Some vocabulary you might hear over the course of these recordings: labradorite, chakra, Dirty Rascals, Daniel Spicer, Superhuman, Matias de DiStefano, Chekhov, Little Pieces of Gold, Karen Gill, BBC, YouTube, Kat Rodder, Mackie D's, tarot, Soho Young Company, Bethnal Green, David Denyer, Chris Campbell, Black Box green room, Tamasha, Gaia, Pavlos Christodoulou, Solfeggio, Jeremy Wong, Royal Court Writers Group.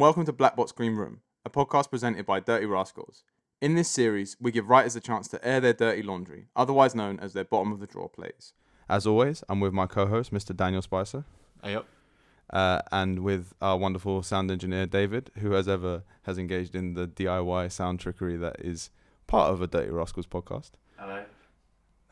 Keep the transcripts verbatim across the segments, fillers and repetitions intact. and welcome to Black Box Green Room, a podcast presented by Dirty Rascals. In this series, we give writers a chance to air their dirty laundry, otherwise known as their bottom-of-the-drawer plays. As always, I'm with my co-host, Mister Daniel Spicer. Hey up. Uh, and with our wonderful sound engineer, David, who as ever has engaged in the D I Y sound trickery that is part of a Dirty Rascals podcast. Hello.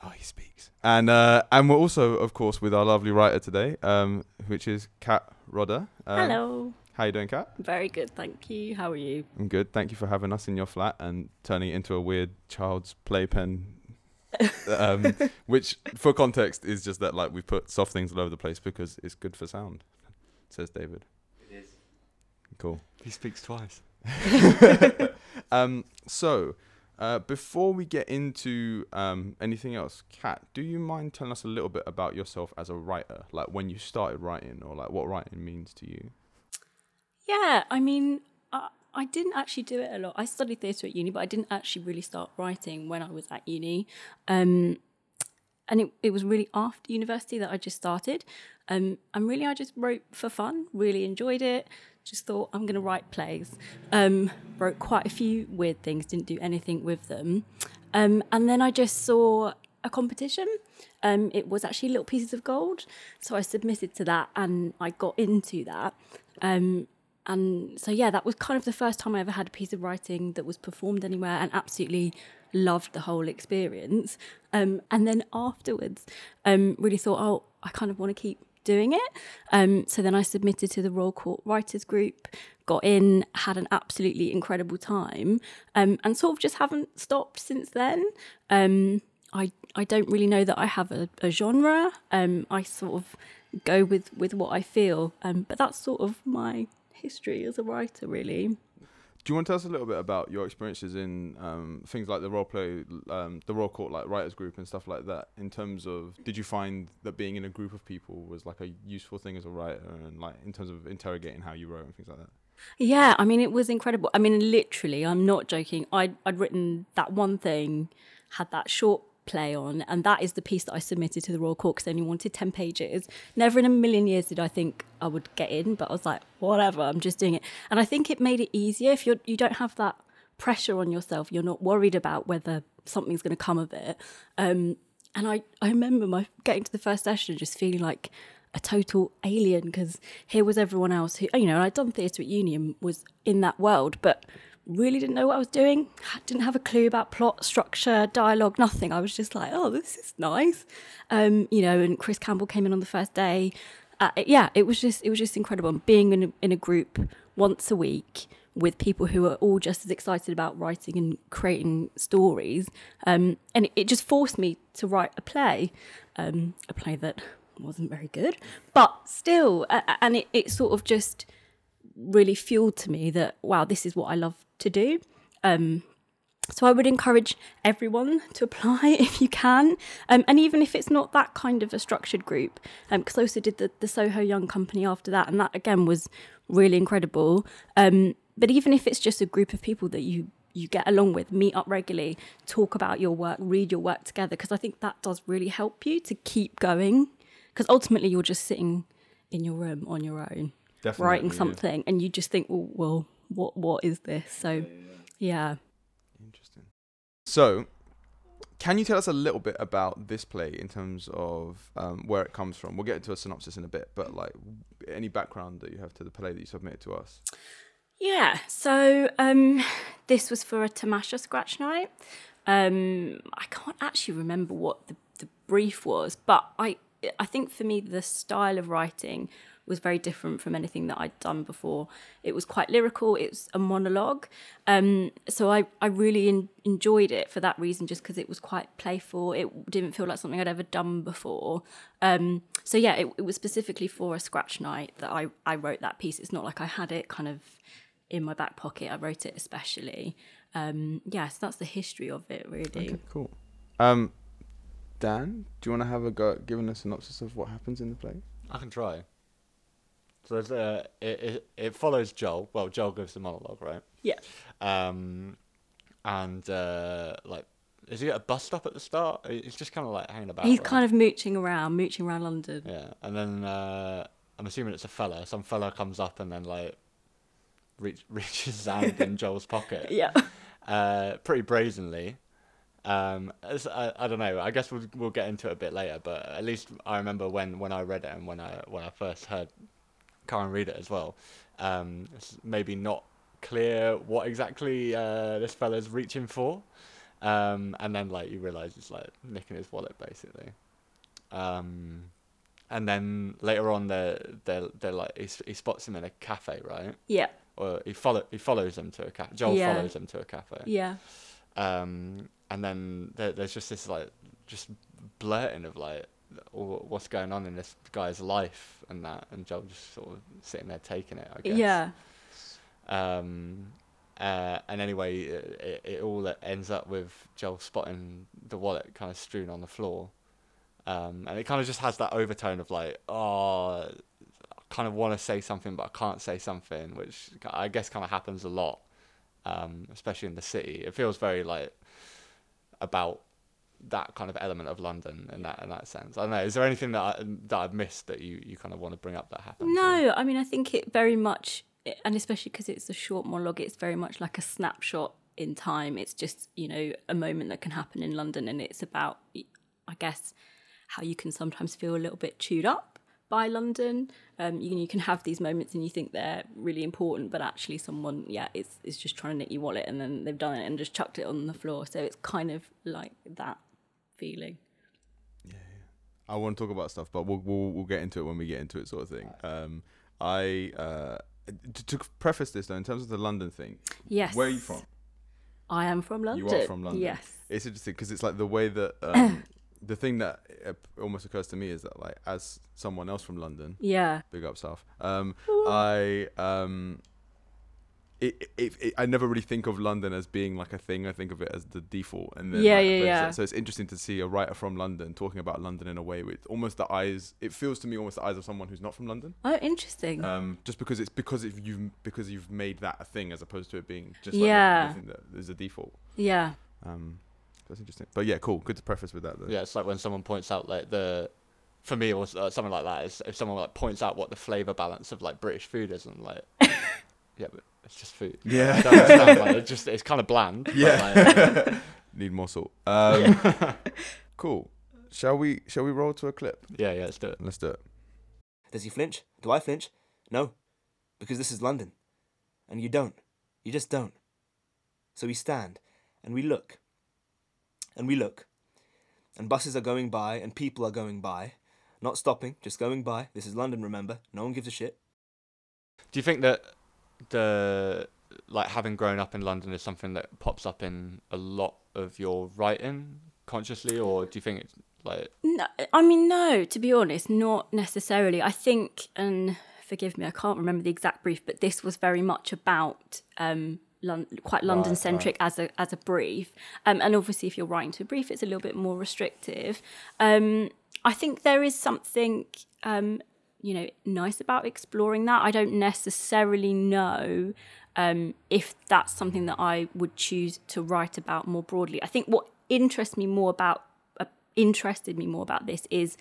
Oh, he speaks. And uh, and we're also, of course, with our lovely writer today, um, which is Kat Rodder. Um, Hello. How you doing, Kat? Very good, thank you. How are you? I'm good. Thank you for having us in your flat and turning it into a weird child's playpen, um, which, for context, is just that like we put soft things all over the place because it's good for sound, says David. It is. Cool. He speaks twice. um. So... Uh, before we get into um, anything else, Kat, do you mind telling us a little bit about yourself as a writer? Like when you started writing or like what writing means to you? Yeah, I mean, I, I didn't actually do it a lot. I studied theatre at uni, but I didn't actually really start writing when I was at uni. Um, and it, it was really after university that I just started. Um, and really, I just wrote for fun, really enjoyed it. Just thought I'm going to write plays. Um, wrote quite a few weird things, didn't do anything with them. Um, and then I just saw a competition. Um, it was actually Little Pieces of Gold. So I submitted to that and I got into that. Um, and so, yeah, that was kind of the first time I ever had a piece of writing that was performed anywhere and absolutely loved the whole experience. Um, and then afterwards, um, really thought, oh, I kind of want to keep doing it. Um, so then I submitted to the Royal Court Writers Group, got in, had an absolutely incredible time, um, and sort of just haven't stopped since then. Um, I I don't really know that I have a, a genre. Um, I sort of go with, with what I feel, um, but that's sort of my history as a writer, really. Do you want to tell us a little bit about your experiences in um, things like the role play, um, the Royal Court like writers group and stuff like that? In terms of, did you find that being in a group of people was like a useful thing as a writer, and like in terms of interrogating how you wrote and things like that? Yeah, I mean, it was incredible. I mean, literally, I'm not joking. I'd, I'd written that one thing, had that short play on, and that is the piece that I submitted to the Royal Court because they only wanted ten pages. Never in a million years did I think I would get in, but I was like, whatever, I'm just doing it. And I think it made it easier if you you don't have that pressure on yourself. You're not worried about whether something's going to come of it. Um, and I, I remember my getting to the first session just feeling like a total alien because here was everyone else who, you know, and I'd done theatre at uni and was in that world, but really didn't know what I was doing, didn't have a clue about plot, structure, dialogue, nothing. I was just like, oh, this is nice. Um, you know, and Chris Campbell came in on the first day. Uh, it, yeah, it was just it was just incredible. And being in a, in a group once a week with people who are all just as excited about writing and creating stories. Um, and it, it just forced me to write a play, um, a play that wasn't very good, but still, uh, and it, it sort of just really fueled to me that, wow, this is what I love to do. Um, so I would encourage everyone to apply if you can. Um, and even if it's not that kind of a structured group, because um, I also did the, the Soho Young Company after that. And that, again, was really incredible. Um, but even if it's just a group of people that you, you get along with, meet up regularly, talk about your work, read your work together, because I think that does really help you to keep going. Because ultimately, you're just sitting in your room on your own. Definitely, writing something, yeah. And you just think, well, well, what what is this? So, yeah, yeah, yeah. Interesting. So, can you tell us a little bit about this play in terms of um, where it comes from? We'll get into a synopsis in a bit, but like any background that you have to the play that you submitted to us? Yeah. So um, this was for a Tamasha scratch night. Um, I can't actually remember what the, the brief was, but I I think for me the style of writing was very different from anything that I'd done before. It was quite lyrical, it was a monologue. Um, so I, I really in, enjoyed it for that reason, just because it was quite playful. It didn't feel like something I'd ever done before. Um, so yeah, it, it was specifically for a scratch night that I, I wrote that piece. It's not like I had it kind of in my back pocket, I wrote it especially. Um, yeah, so that's the history of it really. Okay, cool. Um, Dan, do you want to have a go at giving a synopsis of what happens in the play? I can try. So uh, it, it it follows Joel. Well, Joel gives the monologue, right? Yeah. Um, and uh, like, is he at a bus stop at the start? He's just kind of like hanging about. He's right? kind of mooching around, mooching around London. Yeah, and then uh, I'm assuming it's a fella. Some fella comes up and then like reach, reaches his hand in Joel's pocket. Yeah. Uh, pretty brazenly. Um, I, I don't know. I guess we'll we'll get into it a bit later. But at least I remember when, when I read it and when I when I first heard Karen read it as well. Um, it's maybe not clear what exactly uh, this fella's reaching for. Um, and then like you realise it's like nicking his wallet basically. Um, and then later on they they they like he, he spots him in a cafe, right? Yeah. Or he follow he follows him to a cafe. Joel yeah. follows him to a cafe. Yeah. Um. And then there, there's just this, like, just blurting of, like, what's going on in this guy's life and that. And Joel just sort of sitting there taking it, I guess. Yeah. Um, uh, and anyway, it, it all ends up with Joel spotting the wallet kind of strewn on the floor. Um, and it kind of just has that overtone of, like, oh, I kind of want to say something, but I can't say something, which I guess kind of happens a lot, um, especially in the city. It feels very, like... about that kind of element of London in that in that sense. I don't know, is there anything that, I, that I've missed that you, you kind of want to bring up that happened? No, or? I mean, I think it very much, and especially because it's a short monologue, it's very much like a snapshot in time. It's just, you know, a moment that can happen in London, and it's about, I guess, how you can sometimes feel a little bit chewed up by London. Um, you, you can have these moments and you think they're really important, but actually someone, yeah, is, is just trying to nick your wallet, and then they've done it and just chucked it on the floor. So it's kind of like that feeling. Yeah, I want to talk about stuff, but we'll we'll, we'll get into it when we get into it, sort of thing. Um, I uh, to, to preface this though, in terms of the London thing. Yes. Where are you from? I am from London. You are from London. Yes. It's interesting because it's like the way that. Um, The thing that almost occurs to me is that, like, as someone else from London, yeah, big up South. Um, I um, it, it, it I never really think of London as being like a thing. I think of it as the default, and then, yeah, like, yeah, yeah. So it's interesting to see a writer from London talking about London in a way with almost the eyes. It feels to me almost the eyes of someone who's not from London. Oh, interesting. Um, just because it's because if you because you've made that a thing as opposed to it being just like yeah, the, that is a default. Yeah. Um. That's interesting, but yeah, cool. Good to preface with that, though. Yeah, it's like when someone points out like the, for me or uh, something like that. Is if someone like points out what the flavor balance of like British food is, and like, yeah, but it's just food. Yeah, don't understand, like, it just it's kind of bland. Yeah, but, like, yeah. Need more salt. Um, cool. Shall we? Shall we roll to a clip? Yeah, yeah. Let's do it. Let's do it. Does he flinch? Do I flinch? No, because this is London, and you don't. You just don't. So we stand, and we look. And we look, and buses are going by, and people are going by, not stopping, just going by. This is London, remember? No one gives a shit. Do you think that the like having grown up in London is something that pops up in a lot of your writing consciously, or do you think it's like? No, I mean no. To be honest, not necessarily. I think, and forgive me, I can't remember the exact brief, but this was very much about. Um, Lon- quite London-centric right, right. as a as a brief, um, and obviously if you're writing to a brief, it's a little bit more restrictive. Um, I think there is something, um, you know, nice about exploring that. I don't necessarily know um, if that's something that I would choose to write about more broadly. I think what interests me more about uh, interested me more about this is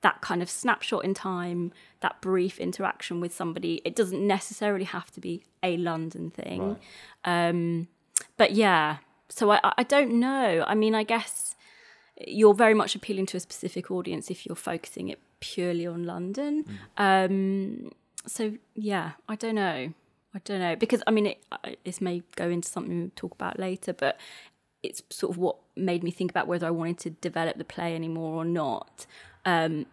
that kind of snapshot in time, that brief interaction with somebody. It doesn't necessarily have to be a London thing. Right. Um, but yeah, so I, I don't know. I mean, I guess you're very much appealing to a specific audience if you're focusing it purely on London. Mm. Um, so yeah, I don't know. I don't know. Because I mean, it, this may go into something we'll talk about later, but it's sort of what made me think about whether I wanted to develop the play anymore or not. Um,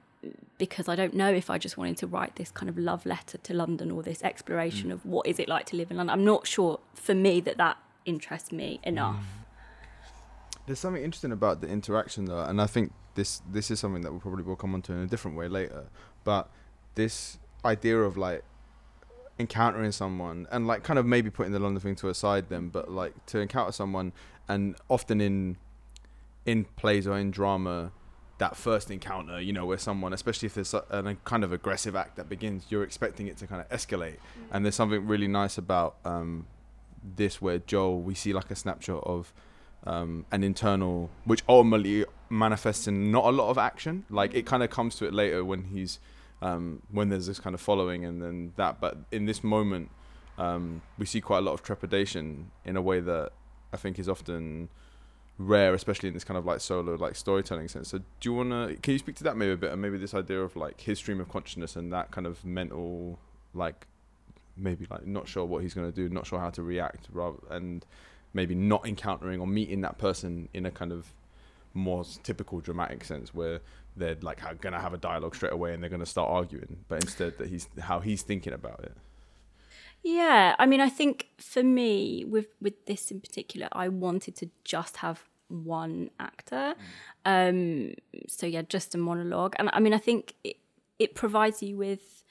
because I don't know if I just wanted to write this kind of love letter to London or this exploration mm. of what is it like to live in London. I'm not sure for me that that interests me enough. Mm. There's something interesting about the interaction though, and I think this this is something that we'll probably will come onto in a different way later, but this idea of like encountering someone and like kind of maybe putting the London thing to a side then, but like to encounter someone, and often in in plays or in drama, that first encounter, you know, where someone, especially if there's a, a kind of aggressive act that begins, you're expecting it to kind of escalate. Mm-hmm. And there's something really nice about um, this, where Joel, we see like a snapshot of um, an internal, which ultimately manifests in not a lot of action. Like it kind of comes to it later when he's, um, when there's this kind of following and then that. But in this moment, um, we see quite a lot of trepidation in a way that I think is often rare, especially in this kind of like solo like storytelling sense. So do you want to, can you speak to that maybe a bit, and maybe this idea of like his stream of consciousness and that kind of mental like maybe like not sure what he's going to do, not sure how to react, rather, and maybe not encountering or meeting that person in a kind of more typical dramatic sense where they're like going to have a dialogue straight away and they're going to start arguing, but instead that he's how he's thinking about it. Yeah, I mean, I think for me, with with this in particular, I wanted to just have one actor. Um, so yeah, just a monologue. And I mean, I think it, it provides you with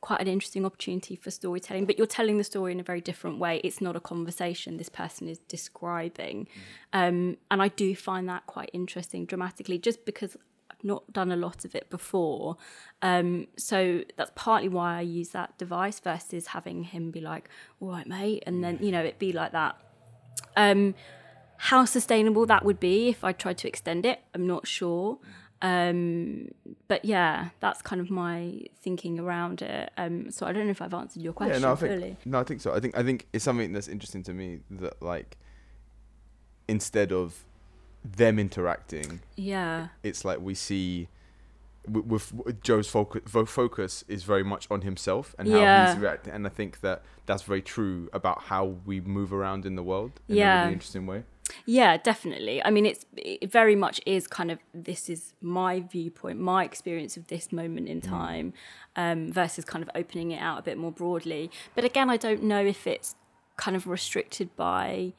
quite an interesting opportunity for storytelling, but you're telling the story in a very different way. It's not a conversation this person is describing. Mm. Um, and I do find that quite interesting dramatically, just because I've not done a lot of it before. Um, so that's partly why I use that device versus having him be like, all right, mate, and then, you know, it'd be like that. Um, how sustainable that would be if I tried to extend it, I'm not sure. Um, but yeah, that's kind of my thinking around it. Um, so I don't know if I've answered your question. Yeah, no, I think, really. No, I think so. I think I think it's something that's interesting to me that like instead of them interacting, yeah, it's like we see with, with Joe's focus, focus is very much on himself and how yeah. he's reacting, and I think that that's very true about how we move around in the world in yeah. a really interesting way. Yeah, definitely. I mean, it's it very much is kind of, this is my viewpoint, my experience of this moment in time, um, versus kind of opening it out a bit more broadly. But again, I don't know if it's kind of restricted by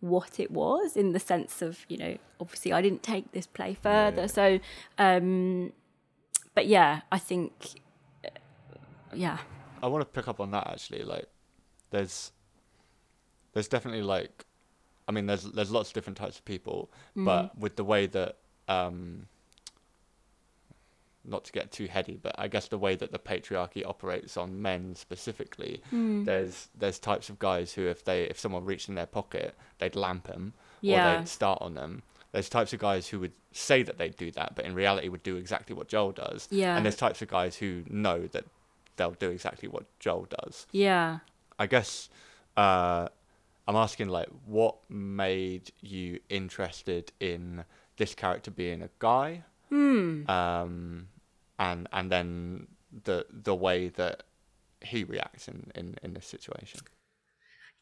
what it was, in the sense of, you know, obviously I didn't take this play further. Yeah. So, um, but yeah, I think, uh, yeah. I want to pick up on that actually. Like, there's, there's definitely like, I mean, there's there's lots of different types of people, mm. but with the way that, um, not to get too heady, but I guess the way that the patriarchy operates on men specifically, mm. there's there's types of guys who, if they if someone reached in their pocket, they'd lamp them yeah. or they'd start on them. There's types of guys who would say that they'd do that, but in reality would do exactly what Joel does. Yeah. And there's types of guys who know that they'll do exactly what Joel does. Yeah. I guess... Uh, I'm asking, like, what made you interested in this character being a guy? Mm. Um, and and then the the way that he reacts in, in, in this situation.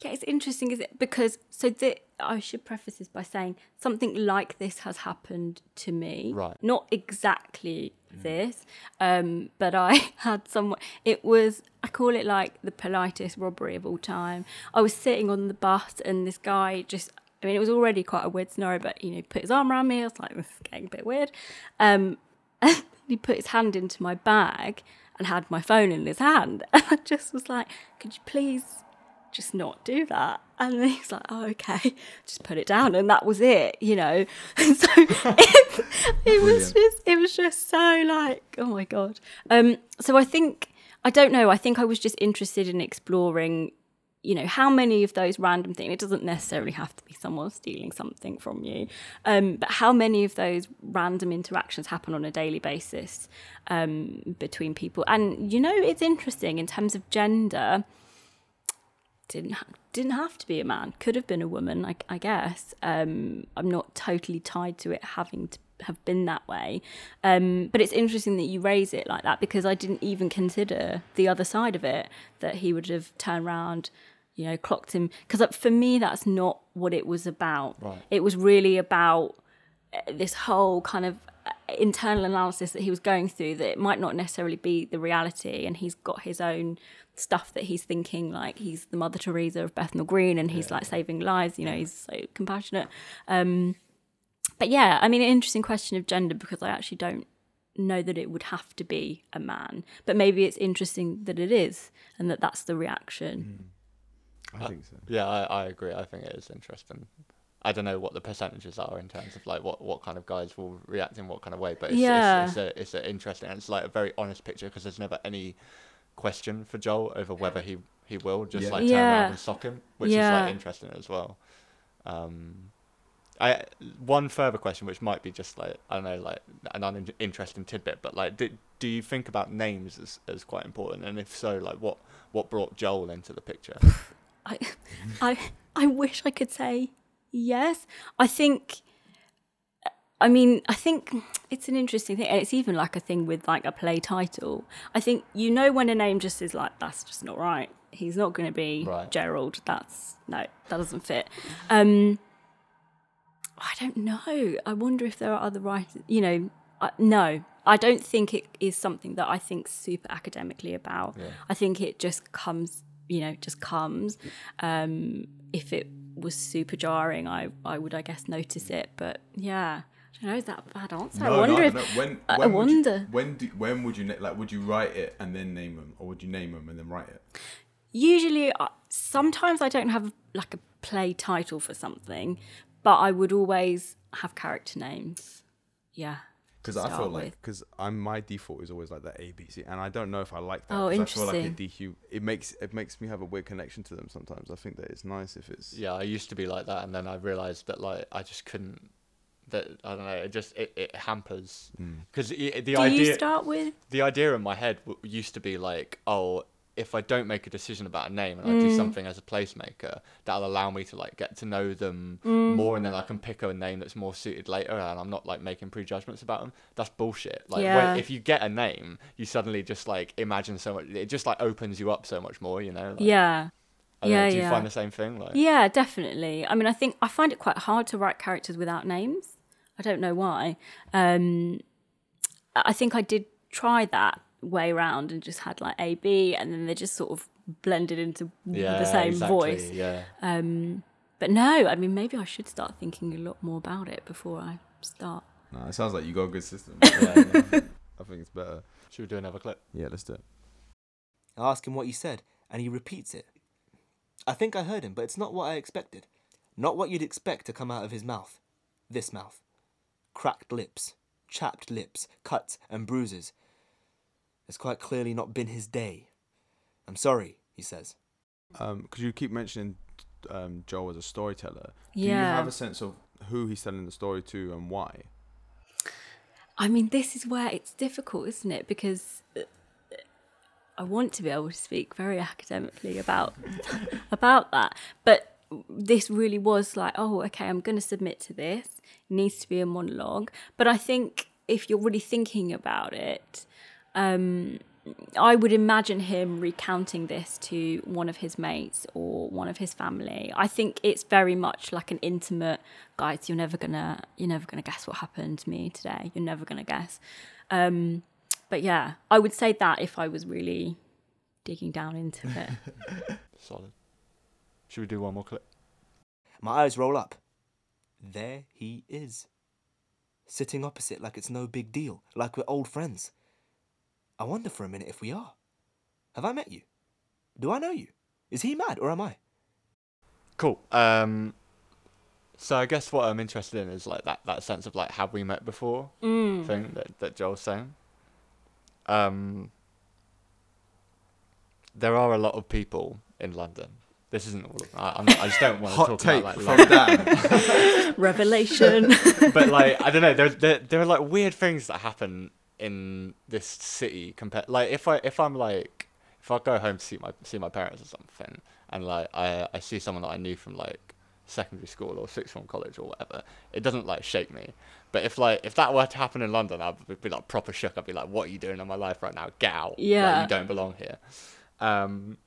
Yeah, it's interesting, is it? Because, so the, I should preface this by saying something like this has happened to me. Right. Not exactly mm. this, um, but I had someone, it was, I call it like the politest robbery of all time. I was sitting on the bus and this guy just, I mean, it was already quite a weird scenario, but, you know, put his arm around me. I was like, this is getting a bit weird. Um, and he put his hand into my bag and had my phone in his hand. And I just was like, could you please... just not do that. And then he's like, oh, okay, just put it down. And that was it, you know. And so it, it was just it was just so like, oh my god. Um so I think I don't know I think I was just interested in exploring, you know, how many of those random things, it doesn't necessarily have to be someone stealing something from you, um but how many of those random interactions happen on a daily basis um between people. And, you know, it's interesting in terms of gender. Didn't ha- didn't have to be a man. Could have been a woman, I, I guess. Um, I'm not totally tied to it having to have been that way. Um, but it's interesting that you raise it like that, because I didn't even consider the other side of it, that he would have turned around, you know, clocked him. Because for me, that's not what it was about. Right. It was really about this whole kind of internal analysis that he was going through, that it might not necessarily be the reality, and he's got his own stuff that he's thinking, like he's the Mother Teresa of Bethnal Green and he's yeah. like saving lives, you know, he's so compassionate. Um but yeah, I mean, an interesting question of gender, because I actually don't know that it would have to be a man, but maybe it's interesting that it is, and that that's the reaction. mm. I, I think so. Yeah, I, I agree. I think it is interesting. I don't know what the percentages are in terms of like what, what kind of guys will react in what kind of way, but it's yeah. it's, it's, a, it's a interesting, and it's like a very honest picture, because there's never any question for Joel over whether he, he will just yeah. like turn yeah. around and sock him, which yeah. is like interesting as well. Um, I one further question, which might be just like, I don't know, like an uninteresting tidbit, but like, did, do you think about names as, as quite important? And if so, like what, what brought Joel into the picture? I, I, I wish I could say yes. I think, I mean, I think it's an interesting thing. It's even like a thing with like a play title. I think, you know, when a name just is like, that's just not right. He's not going to be right. Gerald. That's no, that doesn't fit. Um, I don't know. I wonder if there are other writers, you know, I, no, I don't think it is something that I think super academically about. Yeah. I think it just comes, you know, just comes. Um, if it was super jarring, I, I would, I guess, notice it. But yeah, I don't know, is that a bad answer? No, I wonder no, if, no. When, when I wonder. You, when, do, when would you, like, would you write it and then name them? Or would you name them and then write it? Usually, uh, sometimes I don't have like a play title for something, but I would always have character names. Yeah. Because I feel like, because I'm my default is always like that A B C, and I don't know if I like that. Oh, interesting. I feel like it, dehu- it makes it makes me have a weird connection to them sometimes. I think that it's nice if it's. Yeah, I used to be like that, and then I realised that like I just couldn't. That I don't know. It just it, it hampers because mm. the Do idea. You start with the idea in my head w- used to be like, oh, if I don't make a decision about a name and mm. I do something as a placemaker, that'll allow me to like get to know them mm. more, and then I can pick a name that's more suited later, and I'm not like making prejudgments about them. That's bullshit. Like yeah. when, if you get a name, you suddenly just like imagine so much. It just like opens you up so much more, you know? Like, yeah. I don't yeah, know, do you yeah. find the same thing? Like, yeah, definitely. I mean, I think I find it quite hard to write characters without names. I don't know why. Um, I think I did try that way around and just had like A, B, and then they just sort of blended into yeah, the same exactly, voice. Yeah. Um, but no, I mean, maybe I should start thinking a lot more about it before I start. No, it sounds like you got a good system. yeah, yeah. I think it's better. Should we do another clip? Yeah, let's do it. I ask him what you said, and he repeats it. I think I heard him, but it's not what I expected. Not what you'd expect to come out of his mouth. This mouth. Cracked lips, chapped lips, cuts and bruises. It's quite clearly not been his day. I'm sorry, he says. Um, because you keep mentioning um, Joel as a storyteller. Yeah. Do you have a sense of who he's telling the story to and why? I mean, this is where it's difficult, isn't it? Because I want to be able to speak very academically about about that. But this really was like, oh, okay, I'm going to submit to this. It needs to be a monologue. But I think if you're really thinking about it... Um, I would imagine him recounting this to one of his mates or one of his family. I think it's very much like an intimate, guys, you're never gonna, you're never gonna guess what happened to me today. You're never gonna guess. Um, but yeah, I would say that if I was really digging down into it. Solid. Should we do one more clip? My eyes roll up. There he is. Sitting opposite like it's no big deal, like we're old friends. I wonder for a minute if we are. Have I met you? Do I know you? Is he mad or am I? Cool. Um, so I guess what I'm interested in is like that, that sense of like, have we met before mm. thing that, that Joel's saying. Um, there are a lot of people in London. This isn't all of them. I, I'm not, I just don't want to talk about like London. Hot take from Dan. Revelation. But like, I don't know, there, there, there are like weird things that happen in this city compared, like if I if I'm like if I go home to see my see my parents or something, and like I I see someone that I knew from like secondary school or sixth form college or whatever, it doesn't like shake me. But if like if that were to happen in London, I'd be like proper shook. I'd be like, what are you doing in my life right now, gal? Yeah, like, you don't belong here. Um,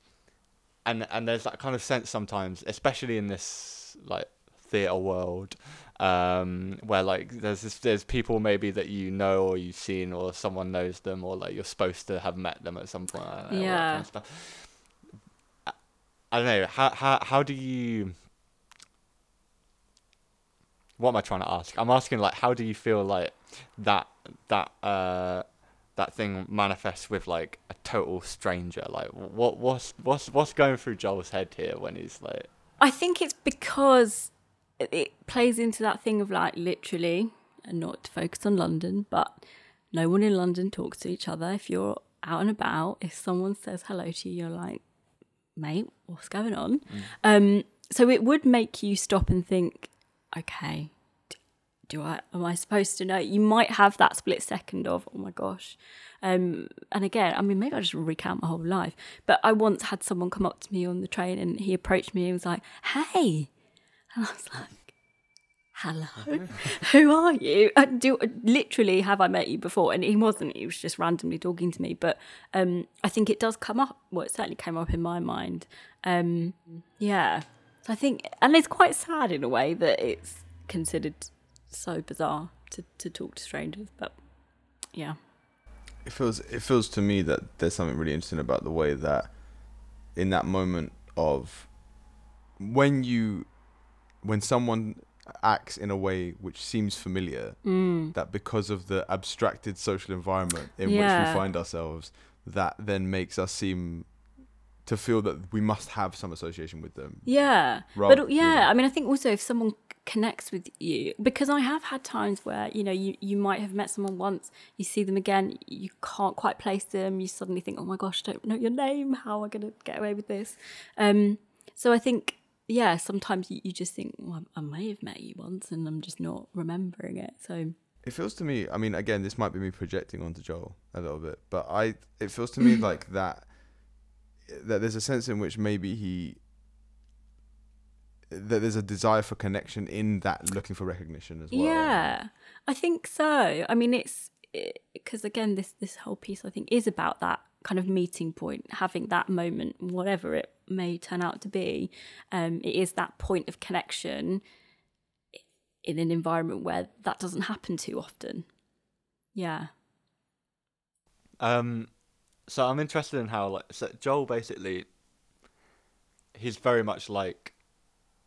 and and there's that kind of sense sometimes, especially in this like theatre world. Um, where like there's this, there's people maybe that you know or you've seen or someone knows them or like you're supposed to have met them at some point. I don't know, yeah. All that kind of stuff. I, I don't know. How how how do you? What am I trying to ask? I'm asking like, how do you feel like that that uh that thing manifests with like a total stranger? Like what what's what's what's going through Joel's head here when he's like? I think it's because it plays into that thing of like literally, and not to focus on London, but no one in London talks to each other. If you're out and about, if someone says hello to you, you're like, mate, what's going on? Mm. Um, so it would make you stop and think, okay, do I, am I supposed to know? You might have that split second of, oh my gosh. Um, and again, I mean, maybe I just recount my whole life, but I once had someone come up to me on the train and he approached me and was like, hey. And I was like, hello, who are you? I do, literally, have I met you before? And he wasn't, he was just randomly talking to me. But um, I think it does come up, well, it certainly came up in my mind. Um, yeah, so I think, and it's quite sad in a way that it's considered so bizarre to, to talk to strangers, but yeah. It feels, it feels to me that there's something really interesting about the way that in that moment of when you, when someone acts in a way which seems familiar, mm. that because of the abstracted social environment in yeah. which we find ourselves, that then makes us seem to feel that we must have some association with them. Yeah. Rather, but yeah, yeah, I mean, I think also if someone connects with you, because I have had times where, you know, you, you might have met someone once, you see them again, you can't quite place them, you suddenly think, oh my gosh, I don't know your name, how am I going to get away with this? Um, so I think, yeah, sometimes you, you just think, well, I may have met you once and I'm just not remembering it. So it feels to me, I mean, again, this might be me projecting onto Joel a little bit, but I it feels to me like that that there's a sense in which maybe he that there's a desire for connection in that looking for recognition as well. Yeah, I think so. I mean, it's because it, again, this this whole piece I think is about that kind of meeting point, having that moment, whatever it may turn out to be. Um, it is that point of connection in an environment where that doesn't happen too often. Yeah. Um. So I'm interested in how, like, so Joel basically, he's very much like,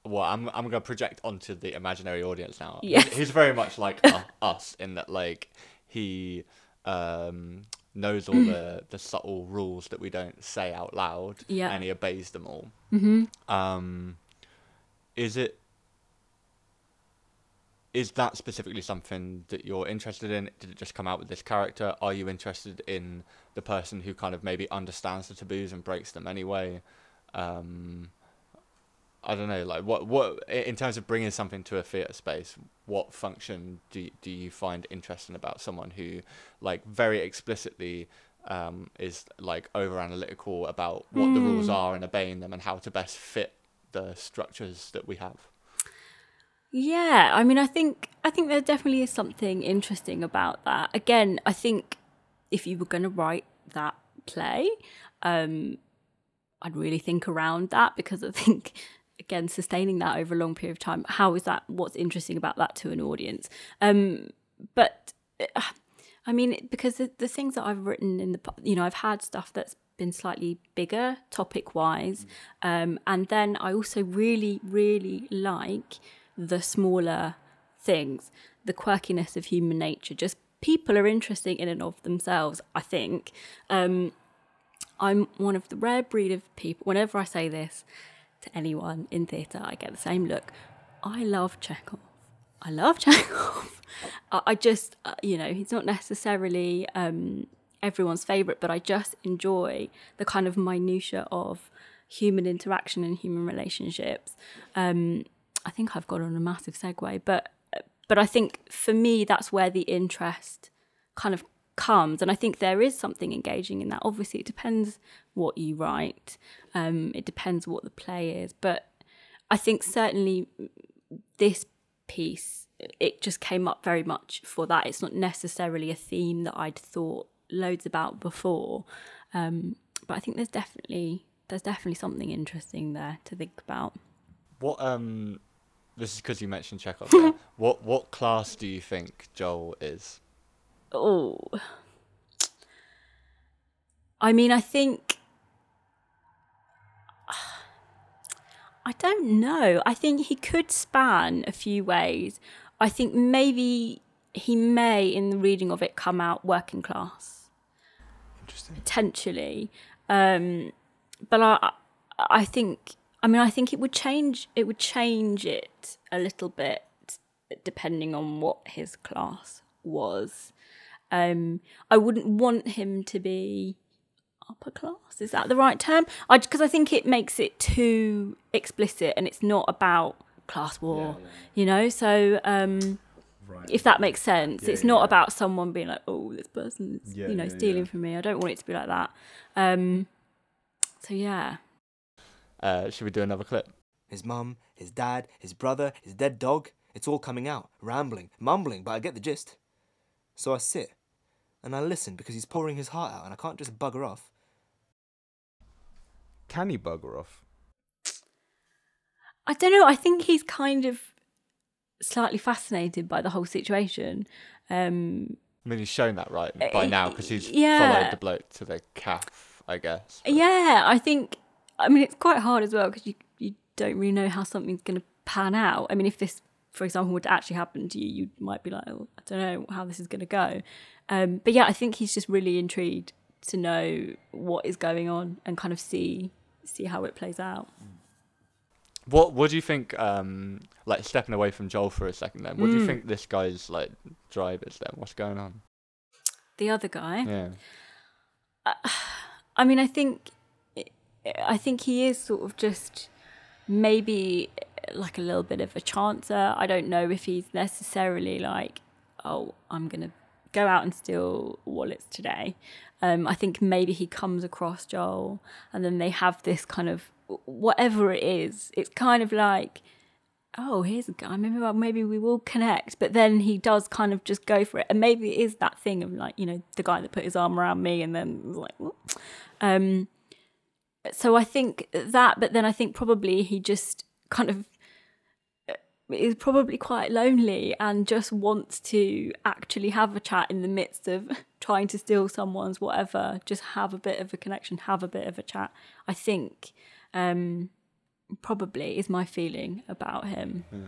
well, I'm I'm gonna project onto the imaginary audience now. Yeah. He's, he's very much like uh, us in that, like, he um, knows all the, the subtle rules that we don't say out loud, yeah. and he obeys them all. Mm-hmm. Um, is it? Is that specifically something that you're interested in? Did it just come out with this character? Are you interested in the person who kind of maybe understands the taboos and breaks them anyway? Um, I don't know. Like, what, what in terms of bringing something to a theatre space, what function do do you find interesting about someone who, like, very explicitly um, is like over analytical about what mm. the rules are and obeying them and how to best fit the structures that we have? Yeah, I mean, I think I think there definitely is something interesting about that. Again, I think if you were going to write that play, um, I'd really think around that, because I think, again, sustaining that over a long period of time, how is that, what's interesting about that to an audience? Um, but, uh, I mean, because the, the things that I've written in the, you know, I've had stuff that's been slightly bigger topic-wise, um, and then I also really, really like the smaller things, the quirkiness of human nature. Just people are interesting in and of themselves, I think. Um, I'm one of the rare breed of people, whenever I say this to anyone in theatre, I get the same look. I love Chekhov. I love Chekhov. I, I just, uh, you know, he's not necessarily um, everyone's favourite, but I just enjoy the kind of minutiae of human interaction and human relationships. Um I think I've got on a massive segue, but but I think for me that's where the interest kind of comes, and I think there is something engaging in that. Obviously, it depends what you write, um, it depends what the play is, but I think certainly this piece, it just came up very much for that. It's not necessarily a theme that I'd thought loads about before, um, but I think there's definitely there's definitely something interesting there to think about. What um. This is because you mentioned Chekhov. Yeah. What what class do you think Joel is? Oh, I mean, I think I don't know. I think he could span a few ways. I think maybe he may, in the reading of it, come out working class. Interesting. Potentially, um, but I I think. I mean, I think it would change. It would change it a little bit depending on what his class was. Um, I wouldn't want him to be upper class. Is that the right term? I because I think it makes it too explicit, and it's not about class war. Yeah, yeah. You know, so um, right. If that makes sense. Yeah, it's yeah, not yeah. about someone being like, oh, this person's yeah, you know yeah, stealing yeah. from me. I don't want it to be like that. Um, so yeah. Uh, should we do another clip? His mum, his dad, his brother, his dead dog. It's all coming out, rambling, mumbling, but I get the gist. So I sit and I listen because he's pouring his heart out and I can't just bugger off. Can he bugger off? I don't know. I think he's kind of slightly fascinated by the whole situation. Um, I mean, he's shown that right by now because he's yeah. followed the bloke to the calf, I guess. But. Yeah, I think... I mean, it's quite hard as well because you, you don't really know how something's going to pan out. I mean, if this, for example, would actually happen to you, you might be like, oh, I don't know how this is going to go. Um, but yeah, I think he's just really intrigued to know what is going on and kind of see see how it plays out. What What do you think, um, like stepping away from Joel for a second then, what mm. do you think this guy's like drive is then? What's going on? The other guy? Yeah. Uh, I mean, I think... I think he is sort of just maybe like a little bit of a chancer. I don't know if he's necessarily like, oh, I'm going to go out and steal wallets today. Um, I think maybe he comes across Joel and then they have this kind of, whatever it is, it's kind of like, oh, here's a guy, maybe, well, maybe we will connect. But then he does kind of just go for it. And maybe it is that thing of like, you know, the guy that put his arm around me and then was like, whoop. um, So I think that, but then I think probably he just kind of is probably quite lonely and just wants to actually have a chat in the midst of trying to steal someone's whatever, just have a bit of a connection, have a bit of a chat. I think um, probably is my feeling about him. Yeah.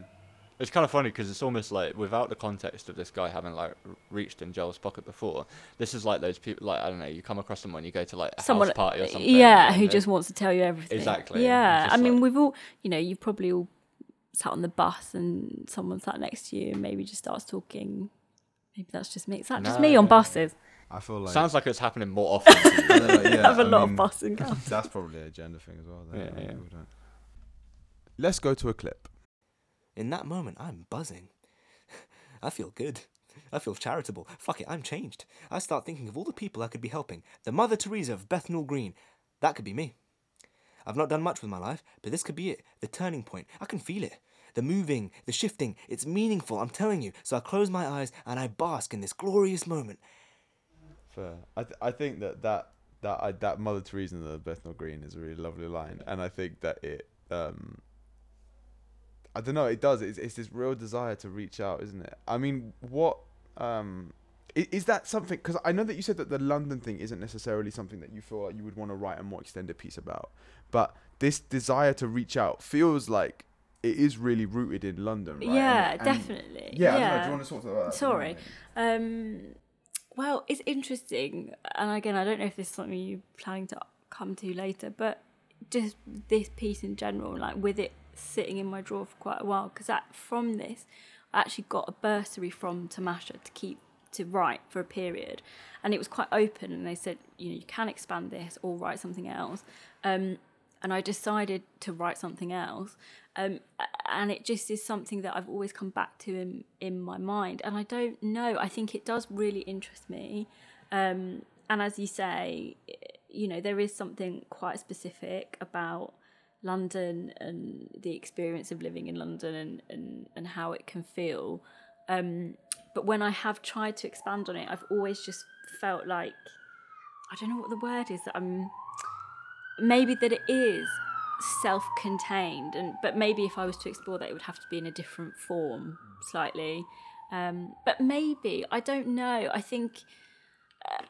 It's kind of funny because it's almost like without the context of this guy having like reached in Joel's pocket before, this is like those people, like, I don't know, you come across someone, you go to like a someone, house party or something. Yeah, who just wants to tell you everything. Exactly. Yeah, I like, mean, we've all, you know, you've probably all sat on the bus and someone sat next to you and maybe just starts talking. Maybe that's just me. Is that no, just me on buses? I feel like... Sounds like it's happening more often. I like, yeah, have a I lot mean, of bus encounters. That's probably a gender thing as well. Though, yeah, yeah. Don't. Let's go to a clip. In that moment, I'm buzzing. I feel good. I feel charitable. Fuck it, I'm changed. I start thinking of all the people I could be helping. The Mother Teresa of Bethnal Green. That could be me. I've not done much with my life, but this could be it. The turning point. I can feel it. The moving, the shifting. It's meaningful, I'm telling you. So I close my eyes and I bask in this glorious moment. Fair. I th- I think that that, that, I, that Mother Teresa of Bethnal Green is a really lovely line. And I think that it... Um, I don't know, it does. It's, it's this real desire to reach out, isn't it? I mean, what... Um, is, is that something... Because I know that you said that the London thing isn't necessarily something that you feel like you would want to write a more extended piece about. But this desire to reach out feels like it is really rooted in London, right? Yeah, and, and definitely. Yeah, yeah. I don't know. Do you want to talk about that? Sorry. Um, well, it's interesting. And again, I don't know if this is something you're planning to come to later, but just this piece in general, like with it, sitting in my drawer for quite a while because from this I actually got a bursary from Tamasha to keep to write for a period, and it was quite open and they said, you know, you can expand this or write something else, um and I decided to write something else, um and it just is something that I've always come back to in in my mind, and I don't know, I think it does really interest me, um and as you say, you know, there is something quite specific about London and the experience of living in London and, and, and how it can feel. Um, but when I have tried to expand on it, I've always just felt like, I don't know what the word is, that I'm, maybe that it is self-contained, and but maybe if I was to explore that, it would have to be in a different form slightly. Um, but maybe, I don't know, I think uh,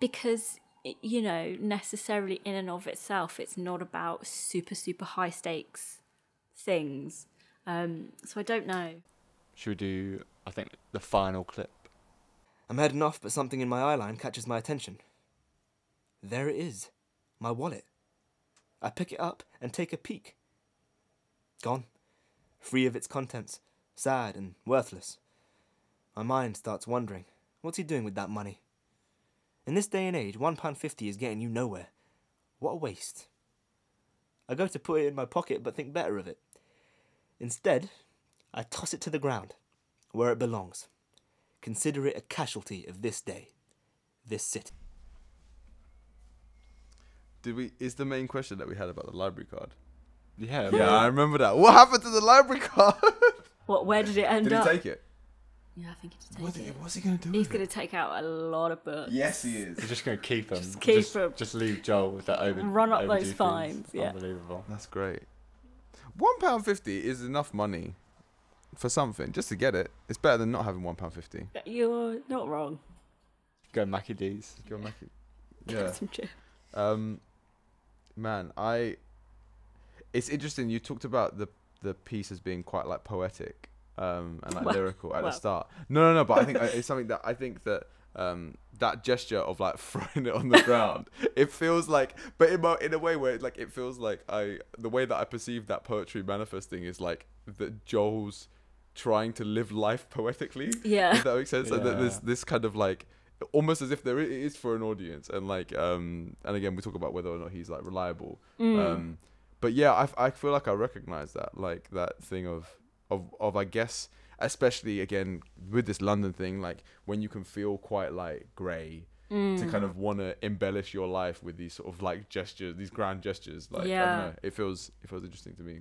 because... you know, necessarily in and of itself, it's not about super, super high stakes things. Um, so I don't know. Should we do, I think, the final clip? I'm heading off, but something in my eyeline catches my attention. There it is, my wallet. I pick it up and take a peek. Gone. Free of its contents, sad and worthless. My mind starts wondering, what's he doing with that money? In this day and age, one pound fifty is getting you nowhere. What a waste. I go to put it in my pocket, but think better of it. Instead, I toss it to the ground. where it belongs. Consider it a casualty of this day, this city. Did we? Is the main question that we had about the library card? Yeah. Yeah, I remember that. What happened to the library card? What? Where did it end did up? Did he take it? Yeah, I think he did take what it. What's he going to do? He's going to take out a lot of books. Yes, he is. He's just going to keep them. Just keep just, them. Just leave Joel with that over. Run up those fines. Yeah. Unbelievable. That's great. One pound fifty is enough money for something just to get it. It's better than not having one pound fifty. You're not wrong. Go Mackie D's. Go Mackie. Yeah. Get some chips. Um, man, I. It's interesting. You talked about the the piece as being quite like poetic. Um, and like wow. lyrical at wow. the start. No, no, no. But I think it's something that I think that um, that gesture of like throwing it on the ground, it feels like, but in, my, in a way where it, like it feels like I, the way that I perceive that poetry manifesting is like that Joel's trying to live life poetically. Yeah, if that makes sense. Yeah. Like that there's this kind of like almost as if there is for an audience, and like um, and again we talk about whether or not he's like reliable. Mm. Um, but yeah, I I feel like I recognize that like that thing of. Of, of I guess, especially again with this London thing, like when you can feel quite like grey mm. to kind of want to embellish your life with these sort of like gestures, these grand gestures. Like yeah. I don't know, it feels it feels interesting to me.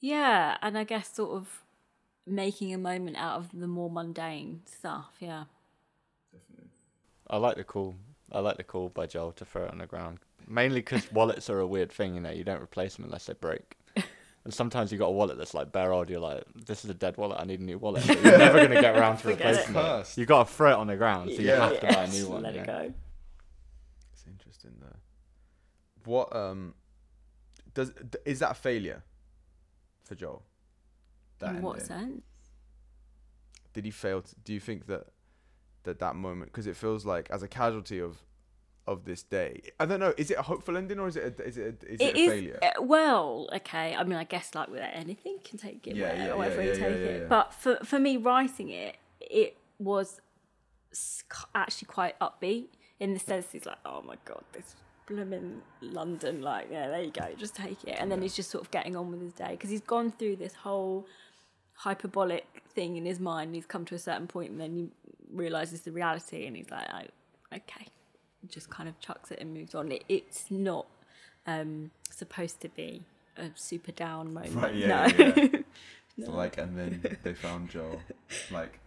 Yeah, and I guess sort of making a moment out of the more mundane stuff. Yeah, definitely. I like the call. I like the call by Joel to throw it on the ground, mainly because wallets are a weird thing. You know, you don't replace them unless they break. And sometimes you got a wallet that's like bare old. You're like, this is a dead wallet. I need a new wallet. But you're never going to get around to replacing it. it. You got to throw it on the ground, so you yeah. have to yeah. buy a new one. Let yeah. it go. It's interesting though. What um does is that a failure for Joel? That In what ending? sense? Did he fail? To, do you think that that that moment? Because it feels like as a casualty of. Of this day, I don't know. Is it a hopeful ending or is it a, is it a, is it, it a is, failure? Uh, well, okay. I mean, I guess like with anything, can take it yeah, where, yeah, wherever yeah, you yeah, take yeah, it. Yeah. But for for me, writing it, it was actually quite upbeat in the sense it's like, oh my god, this blooming London, like yeah, there you go, just take it. And then he's just sort of getting on with his day because he's gone through this whole hyperbolic thing in his mind. And he's come to a certain point and then he realizes the reality, and he's like, oh, okay. Just kind of chucks it and moves on. It, it's not um, supposed to be a super down moment. Right, yeah, no. Yeah, yeah. No. So like, and then they found Joel, like,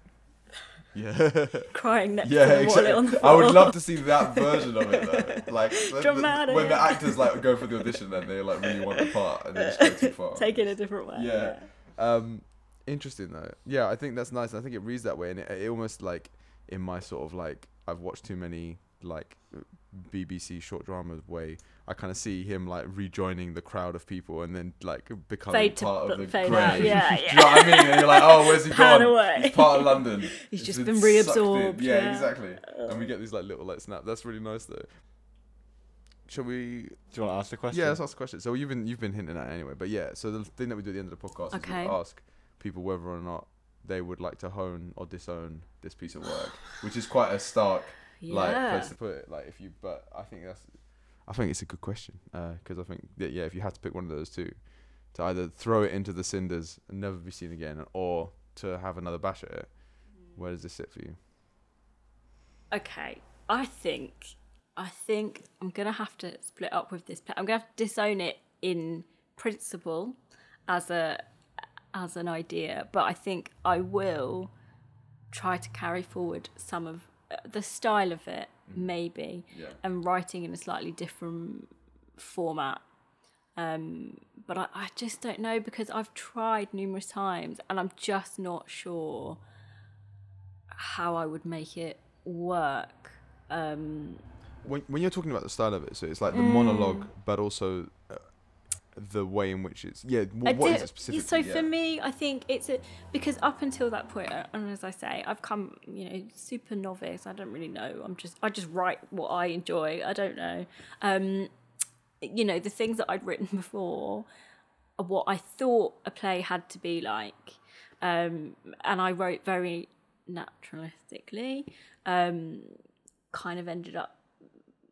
yeah, crying next yeah, to the exactly. wallet on the floor. I would love to see that version of it though. Like dramatic. When the actors like go for the audition and they like really want the part and they just go too far. Take it a different way. Yeah. yeah. Um, interesting though. Yeah, I think that's nice. I think it reads that way, and it, it almost like in my sort of like I've watched too many. Like B B C short dramas way, I kind of see him like rejoining the crowd of people and then like becoming part of the crowd. Yeah, yeah. Do you know what I mean? And you're like, oh, where's he Pan gone? Away. He's part of London. He's, He's just been, been reabsorbed. Yeah, yeah, exactly. And we get these like little like snaps. That's really nice though. Shall we? Do you want to ask the question? Yeah, let's ask the question. So you've been you've been hinting at it anyway, but yeah. So the thing that we do at the end of the podcast okay. is we ask people whether or not they would like to hone or disown this piece of work, which is quite a stark. Yeah. Like place to put it, like if you, but I think that's, I think it's a good question because uh, I think that yeah, if you had to pick one of those two, to either throw it into the cinders and never be seen again, or to have another bash at it, where does this sit for you? Okay, I think, I think I'm gonna have to split up with this. I'm gonna have to disown it in principle, as a, as an idea, but I think I will try to carry forward some of. The style of it, maybe, yeah. and writing in a slightly different format. Um, but I, I just don't know because I've tried numerous times and I'm just not sure how I would make it work. Um, when, when you're talking about the style of it, so it's like the mm. monologue, but also uh, the way in which it's... Yeah, what, what is it specifically? So yeah. for me, I think it's... a because up until that point, and as I say, I've come, you know, super novice. I don't really know. I'm just... I just write what I enjoy. I don't know. Um, you know, the things that I'd written before, what I thought a play had to be like. Um, and I wrote very naturalistically. Um, kind of ended up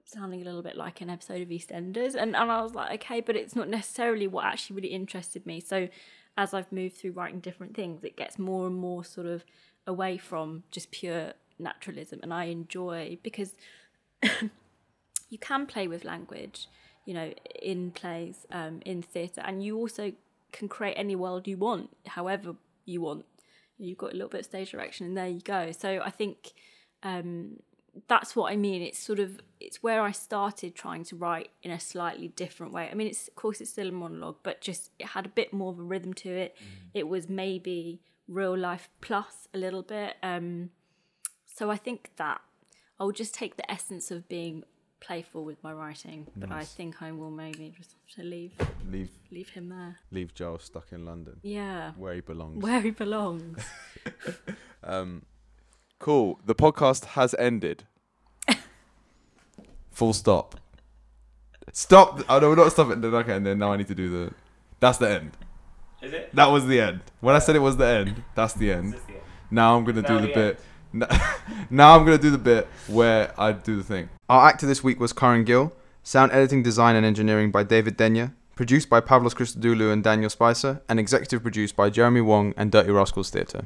sounding a little bit like an episode of EastEnders, and, and I was like, okay, but it's not necessarily what actually really interested me. So as I've moved through writing different things, it gets more and more sort of away from just pure naturalism. And I enjoy, because you can play with language, you know, in plays, um, in theatre, and you also can create any world you want, however you want. You've got a little bit of stage direction and there you go. So I think um, that's what I mean. It's sort of, it's where I started trying to write in a slightly different way. I mean, it's, of course it's still a monologue, but just it had a bit more of a rhythm to it. Mm. It was maybe real life plus a little bit. Um, so I think that I'll just take the essence of being playful with my writing, but nice. I think I will maybe just have to leave leave leave him there, leave Giles stuck in London, yeah, where he belongs where he belongs um Cool, the podcast has ended. Full stop. Stop. Oh no, we're not stopping. Okay, and then now I need to do the, that's the end. Is it? That was the end. When I said it was the end, that's the end. The end. Now I'm gonna now do the, the bit now I'm going to do the bit where I do the thing. Our actor this week was Karen Gill. Sound editing, design and engineering by David Denyer. Produced by Pavlos Christodoulou and Daniel Spicer. And executive produced by Jeremy Wong and Dirty Rascals Theatre.